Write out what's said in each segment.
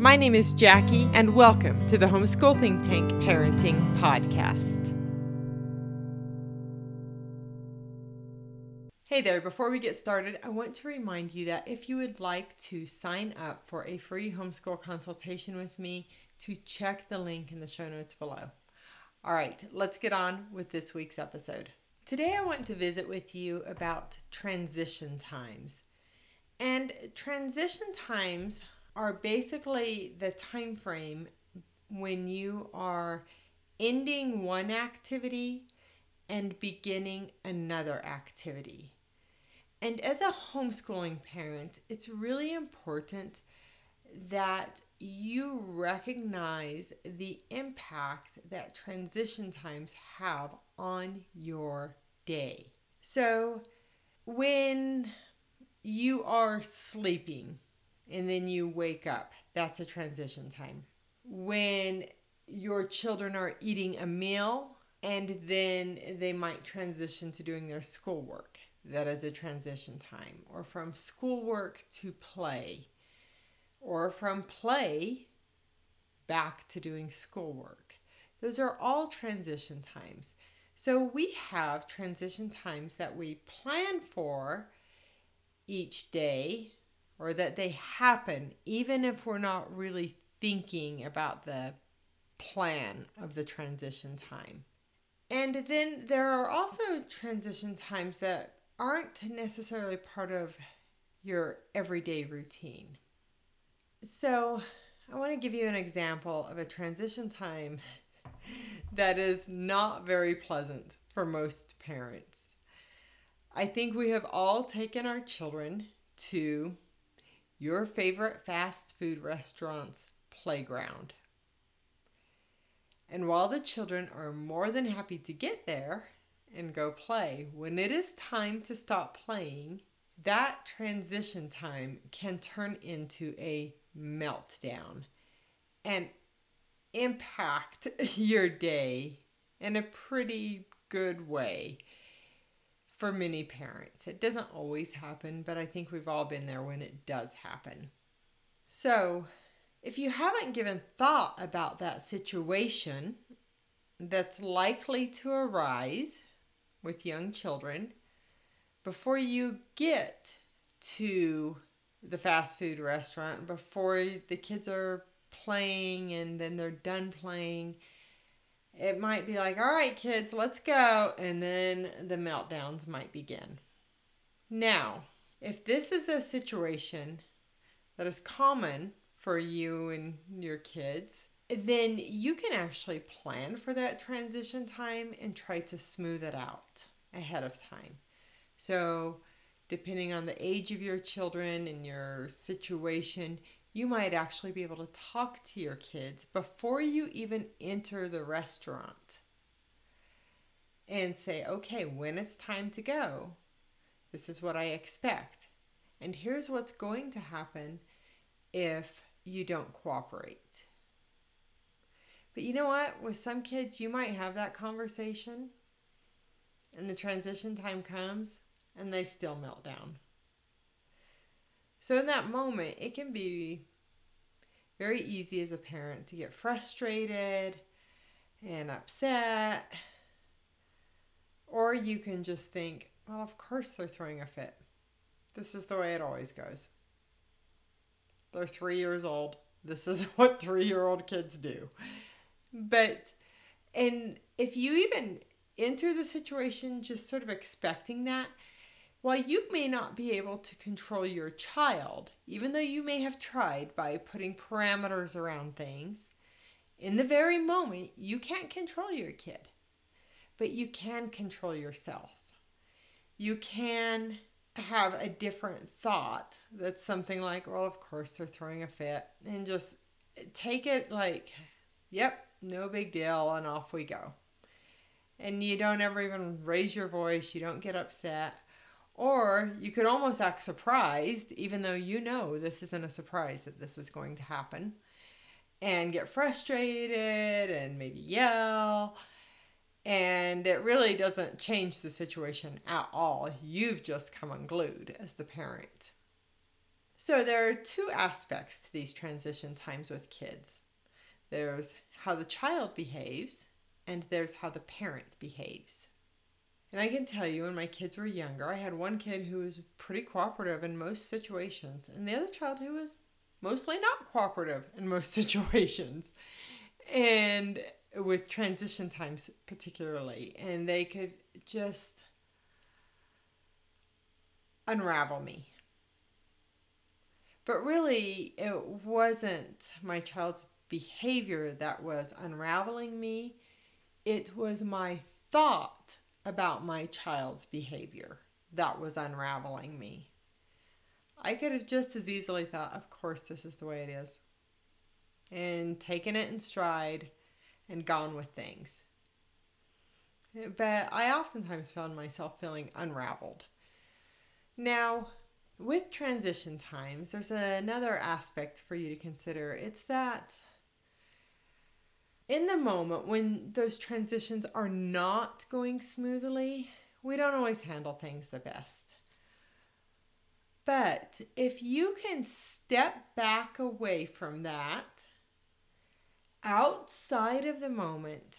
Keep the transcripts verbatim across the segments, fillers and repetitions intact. My name is Jackie, and welcome to the Homeschool Think Tank Parenting Podcast. Hey there, before we get started, I want to remind you that if you would like to sign up for a free homeschool consultation with me, to check the link in the show notes below. All right, let's get on with this week's episode. Today I want to visit with you about transition times. And transition times are basically the time frame when you are ending one activity and beginning another activity. And as a homeschooling parent, it's really important that you recognize the impact that transition times have on your day. So when you are sleeping and then you wake up, that's a transition time. When your children are eating a meal and then they might transition to doing their schoolwork, that is a transition time. Or from schoolwork to play. Or from play back to doing schoolwork. Those are all transition times. So we have transition times that we plan for each day, or that they happen even if we're not really thinking about the plan of the transition time. And then there are also transition times that aren't necessarily part of your everyday routine. So I want to give you an example of a transition time that is not very pleasant for most parents. I think we have all taken our children to your favorite fast food restaurant's playground. And while the children are more than happy to get there and go play, when it is time to stop playing, that transition time can turn into a meltdown and impact your day in a pretty good way for many parents. It doesn't always happen, but I think we've all been there when it does happen. So, if you haven't given thought about that situation that's likely to arise with young children before you get to the fast food restaurant, before the kids are playing and then they're done playing, it might be like, all right, kids, let's go. And then the meltdowns might begin. Now, if this is a situation that is common for you and your kids, then you can actually plan for that transition time and try to smooth it out ahead of time. So depending on the age of your children and your situation, you might actually be able to talk to your kids before you even enter the restaurant and say, okay, when it's time to go, this is what I expect. And here's what's going to happen if you don't cooperate. But you know what? With some kids, you might have that conversation and the transition time comes and they still melt down. So in that moment, it can be very easy as a parent to get frustrated and upset. Or you can just think, well, of course they're throwing a fit. This is the way it always goes. They're three years old. This is what three-year-old kids do. But, and if you even enter the situation just sort of expecting that, while you may not be able to control your child, even though you may have tried by putting parameters around things, in the very moment, you can't control your kid. But you can control yourself. You can have a different thought that's something like, well, of course they're throwing a fit, and just take it like Yep, no big deal, and off we go. And you don't ever even raise your voice. You don't get upset. Or you could almost act surprised, even though you know this isn't a surprise that this is going to happen, and get frustrated and maybe yell. And it really doesn't change the situation at all. You've just come unglued as the parent. So there are two aspects to these transition times with kids. There's how the child behaves, and there's how the parent behaves. And I can tell you, when my kids were younger, I had one kid who was pretty cooperative in most situations, and the other child who was mostly not cooperative in most situations. And with transition times particularly, and they could just unravel me. But really, it wasn't my child's behavior that was unraveling me. It was my thought about my child's behavior that was unraveling me. I could have just as easily thought, of course, this is the way it is, and taken it in stride and gone with things. But I oftentimes found myself feeling unraveled. Now, with transition times, there's another aspect for you to consider. It's that in the moment when those transitions are not going smoothly, we don't always handle things the best. But if you can step back away from that, outside of the moment,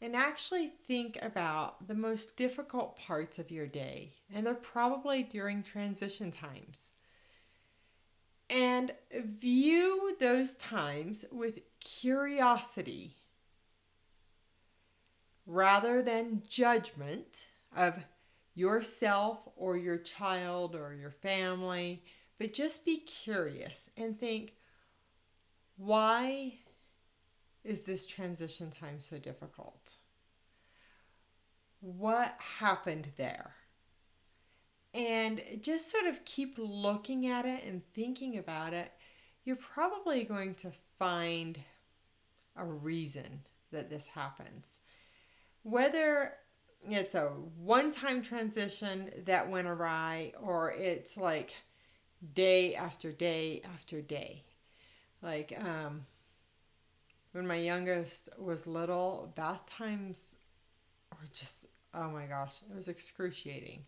and actually think about the most difficult parts of your day, and they're probably during transition times, and view those times with curiosity rather than judgment of yourself or your child or your family, but just be curious and think, why is this transition time so difficult? What happened there? And just sort of keep looking at it and thinking about it. You're probably going to find a reason that this happens. Whether it's a one-time transition that went awry, or it's like day after day after day. Like, um, when my youngest was little, bath times were just, oh my gosh, it was excruciating.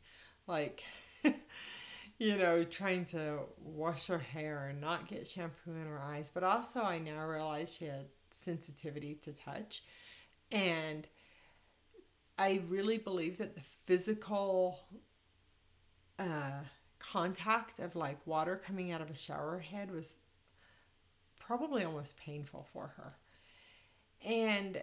Like, you know, trying to wash her hair and not get shampoo in her eyes. But also, I now realize she had sensitivity to touch. And I really believe that the physical uh, contact of, like, water coming out of a shower head was probably almost painful for her. And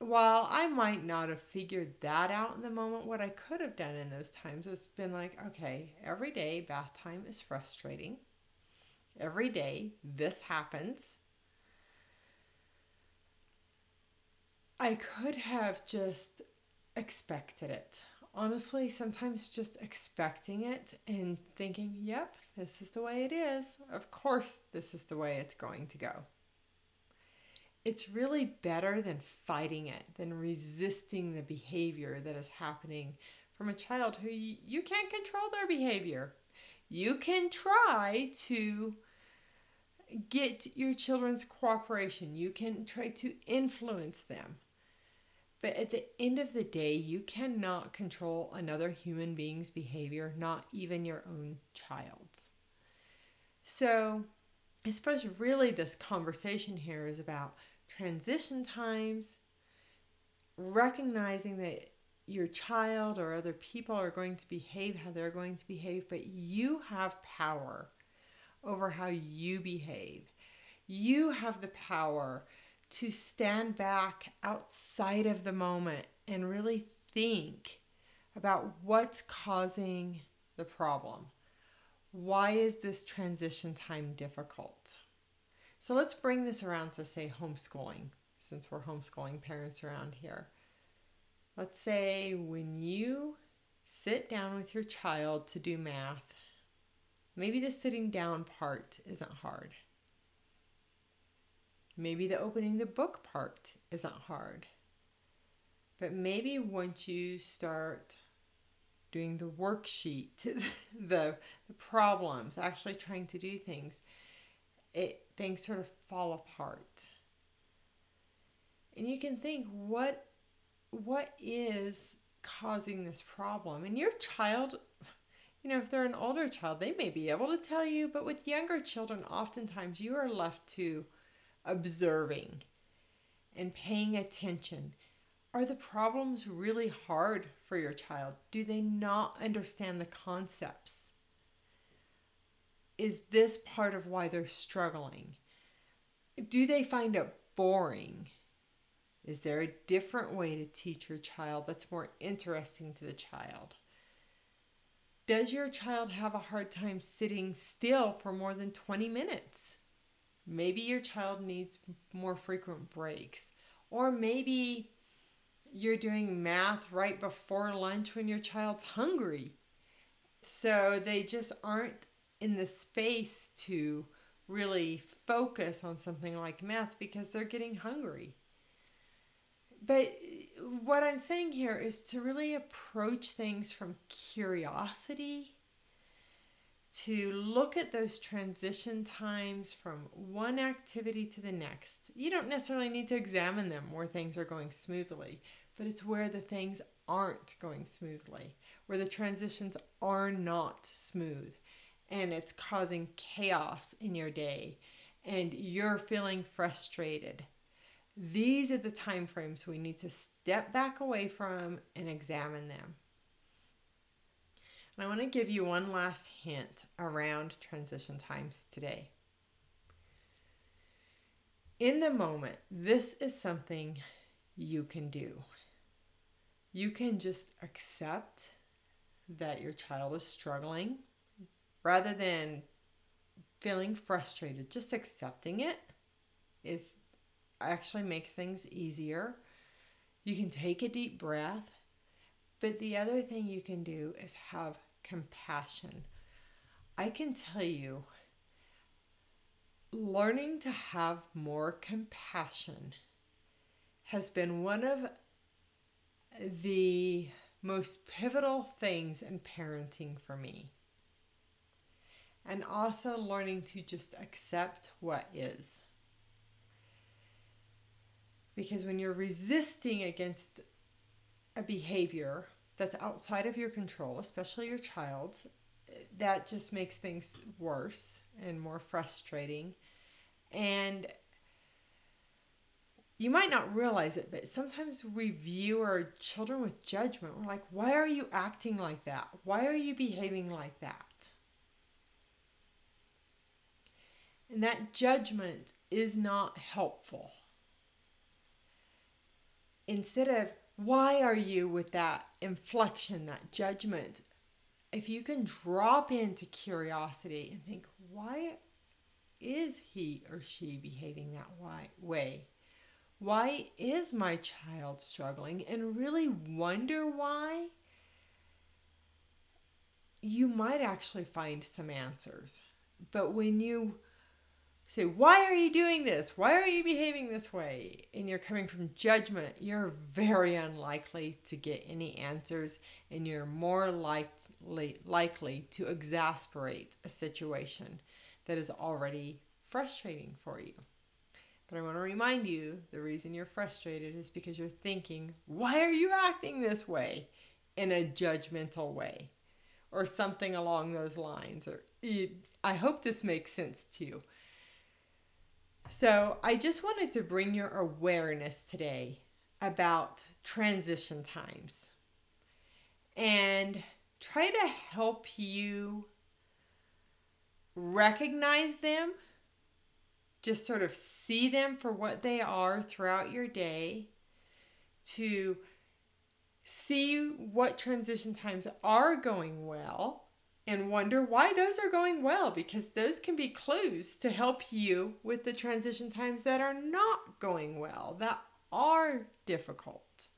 while I might not have figured that out in the moment, what I could have done in those times has been like, okay, every day bath time is frustrating. Every day this happens. I could have just expected it. Honestly, sometimes just expecting it and thinking, yep, this is the way it is. Of course, this is the way it's going to go. It's really better than fighting it, than resisting the behavior that is happening from a child who you, you can't control their behavior. You can try to get your children's cooperation. You can try to influence them. But at the end of the day, you cannot control another human being's behavior, not even your own child's. So I suppose really this conversation here is about transition times, recognizing that your child or other people are going to behave how they're going to behave, but you have power over how you behave. You have the power to stand back outside of the moment and really think about what's causing the problem. Why is this transition time difficult? So let's bring this around to, say, homeschooling, since we're homeschooling parents around here. Let's say when you sit down with your child to do math, maybe the sitting down part isn't hard. Maybe the opening the book part isn't hard. But maybe once you start doing the worksheet, the, the problems, actually trying to do things, it things sort of fall apart. And you can think, what what is causing this problem? And your child, you know, if they're an older child, they may be able to tell you, but with younger children, oftentimes you are left to observing and paying attention. Are the problems really hard for your child? Do they not understand the concepts? Is this part of why they're struggling? Do they find it boring? Is there a different way to teach your child that's more interesting to the child? Does your child have a hard time sitting still for more than twenty minutes? Maybe your child needs more frequent breaks. Or maybe you're doing math right before lunch when your child's hungry. So they just aren't in the space to really focus on something like math because they're getting hungry. But what I'm saying here is to really approach things from curiosity, to look at those transition times from one activity to the next. You don't necessarily need to examine them where things are going smoothly, but it's where the things aren't going smoothly, where the transitions are not smooth, and it's causing chaos in your day, and you're feeling frustrated. These are the time frames we need to step back away from and examine them. And I want to give you one last hint around transition times today. In the moment, this is something you can do. You can just accept that your child is struggling rather than feeling frustrated. Just accepting it is actually makes things easier. You can take a deep breath. But the other thing you can do is have compassion. I can tell you, learning to have more compassion has been one of the most pivotal things in parenting for me. And also learning to just accept what is. Because when you're resisting against a behavior that's outside of your control, especially your child's, that just makes things worse and more frustrating. And you might not realize it, but sometimes we view our children with judgment. We're like, why are you acting like that? Why are you behaving like that? And that judgment is not helpful. Instead of, why are you with that inflection, that judgment? If you can drop into curiosity and think, why is he or she behaving that way? Why is my child struggling? And really wonder why, you might actually find some answers. But when you say, why are you doing this? Why are you behaving this way? And you're coming from judgment, you're very unlikely to get any answers, and you're more likely, likely to exasperate a situation that is already frustrating for you. But I want to remind you, the reason you're frustrated is because you're thinking, why are you acting this way? In a judgmental way, or something along those lines. Or I hope this makes sense to you. So I just wanted to bring your awareness today about transition times and try to help you recognize them, just sort of see them for what they are throughout your day, to see what transition times are going well and wonder why those are going well, because those can be clues to help you with the transition times that are not going well, that are difficult.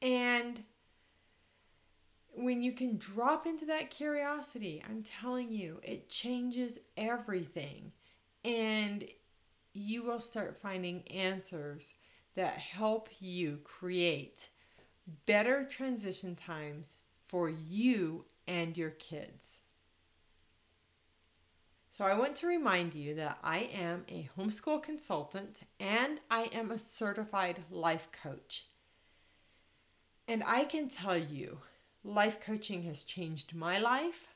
And when you can drop into that curiosity, I'm telling you, it changes everything. And you will start finding answers that help you create better transition times for you and your kids. So I want to remind you that I am a homeschool consultant and I am a certified life coach. And I can tell you, life coaching has changed my life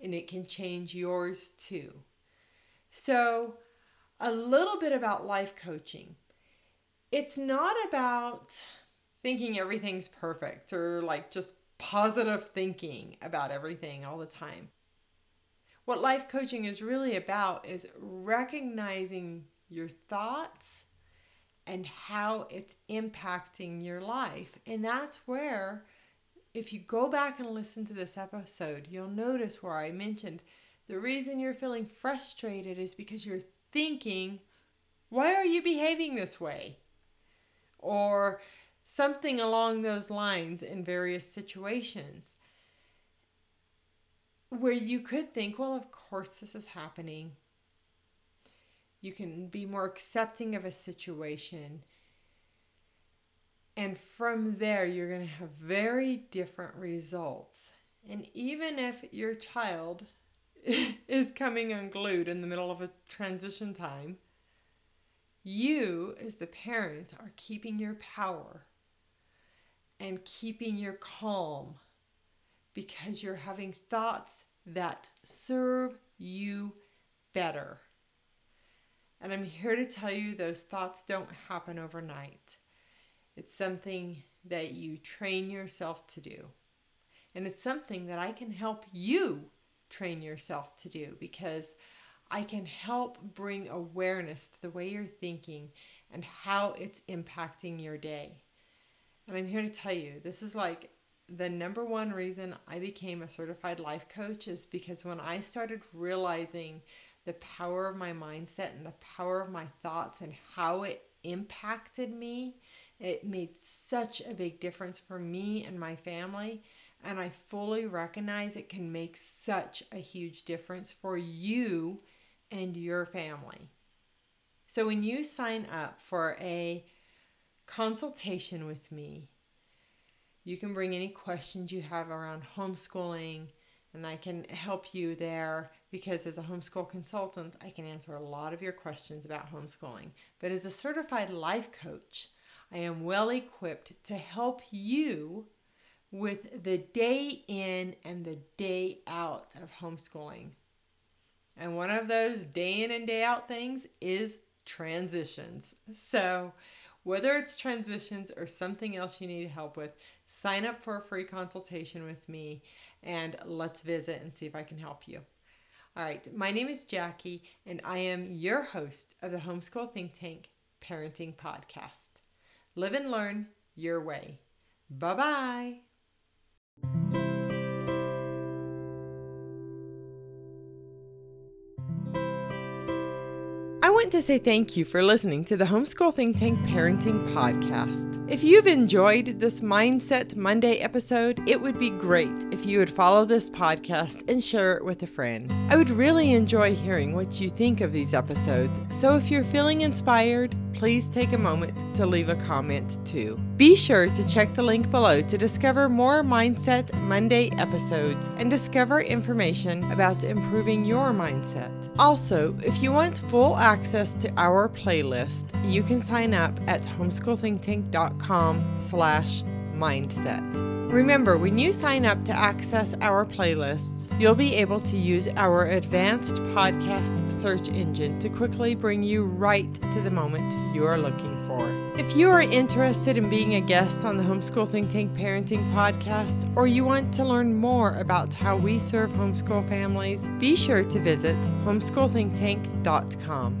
and it can change yours too. So a little bit about life coaching. It's not about thinking everything's perfect or like just positive thinking about everything all the time. What life coaching is really about is recognizing your thoughts and how it's impacting your life. And that's where, if you go back and listen to this episode, you'll notice where I mentioned the reason you're feeling frustrated is because you're thinking, why are you behaving this way? Or something along those lines in various situations. Where you could think, well, of course this is happening. You can be more accepting of a situation. And from there, you're going to have very different results. And even if your child is coming unglued in the middle of a transition time, you as the parent are keeping your power and keeping your calm, because you're having thoughts that serve you better. And I'm here to tell you those thoughts don't happen overnight. It's something that you train yourself to do. And it's something that I can help you train yourself to do, because I can help bring awareness to the way you're thinking and how it's impacting your day. And I'm here to tell you, this is like the number one reason I became a certified life coach, is because when I started realizing the power of my mindset and the power of my thoughts and how it impacted me, it made such a big difference for me and my family. And I fully recognize it can make such a huge difference for you and your family. So when you sign up for a consultation with me, you can bring any questions you have around homeschooling, and I can help you there, because as a homeschool consultant, I can answer a lot of your questions about homeschooling. But as a certified life coach, I am well equipped to help you with the day in and the day out of homeschooling. And one of those day in and day out things is transitions. So whether it's transitions or something else you need help with, sign up for a free consultation with me and let's visit and see if I can help you. All right, my name is Jackie and I am your host of the Homeschool Think Tank Parenting Podcast. Live and learn your way. Bye-bye. I want to say thank you for listening to the Homeschool Think Tank Parenting Podcast. If you've enjoyed this Mindset Monday episode, it would be great if you would follow this podcast and share it with a friend. I would really enjoy hearing what you think of these episodes, so if you're feeling inspired, please take a moment to leave a comment too. Be sure to check the link below to discover more Mindset Monday episodes and discover information about improving your mindset. Also, if you want full access to our playlist, you can sign up at homeschool think tank dot com slash mindset. Remember, when you sign up to access our playlists, you'll be able to use our advanced podcast search engine to quickly bring you right to the moment you are looking for. If you are interested in being a guest on the Homeschool Think Tank Parenting Podcast, or you want to learn more about how we serve homeschool families, be sure to visit homeschool think tank dot com.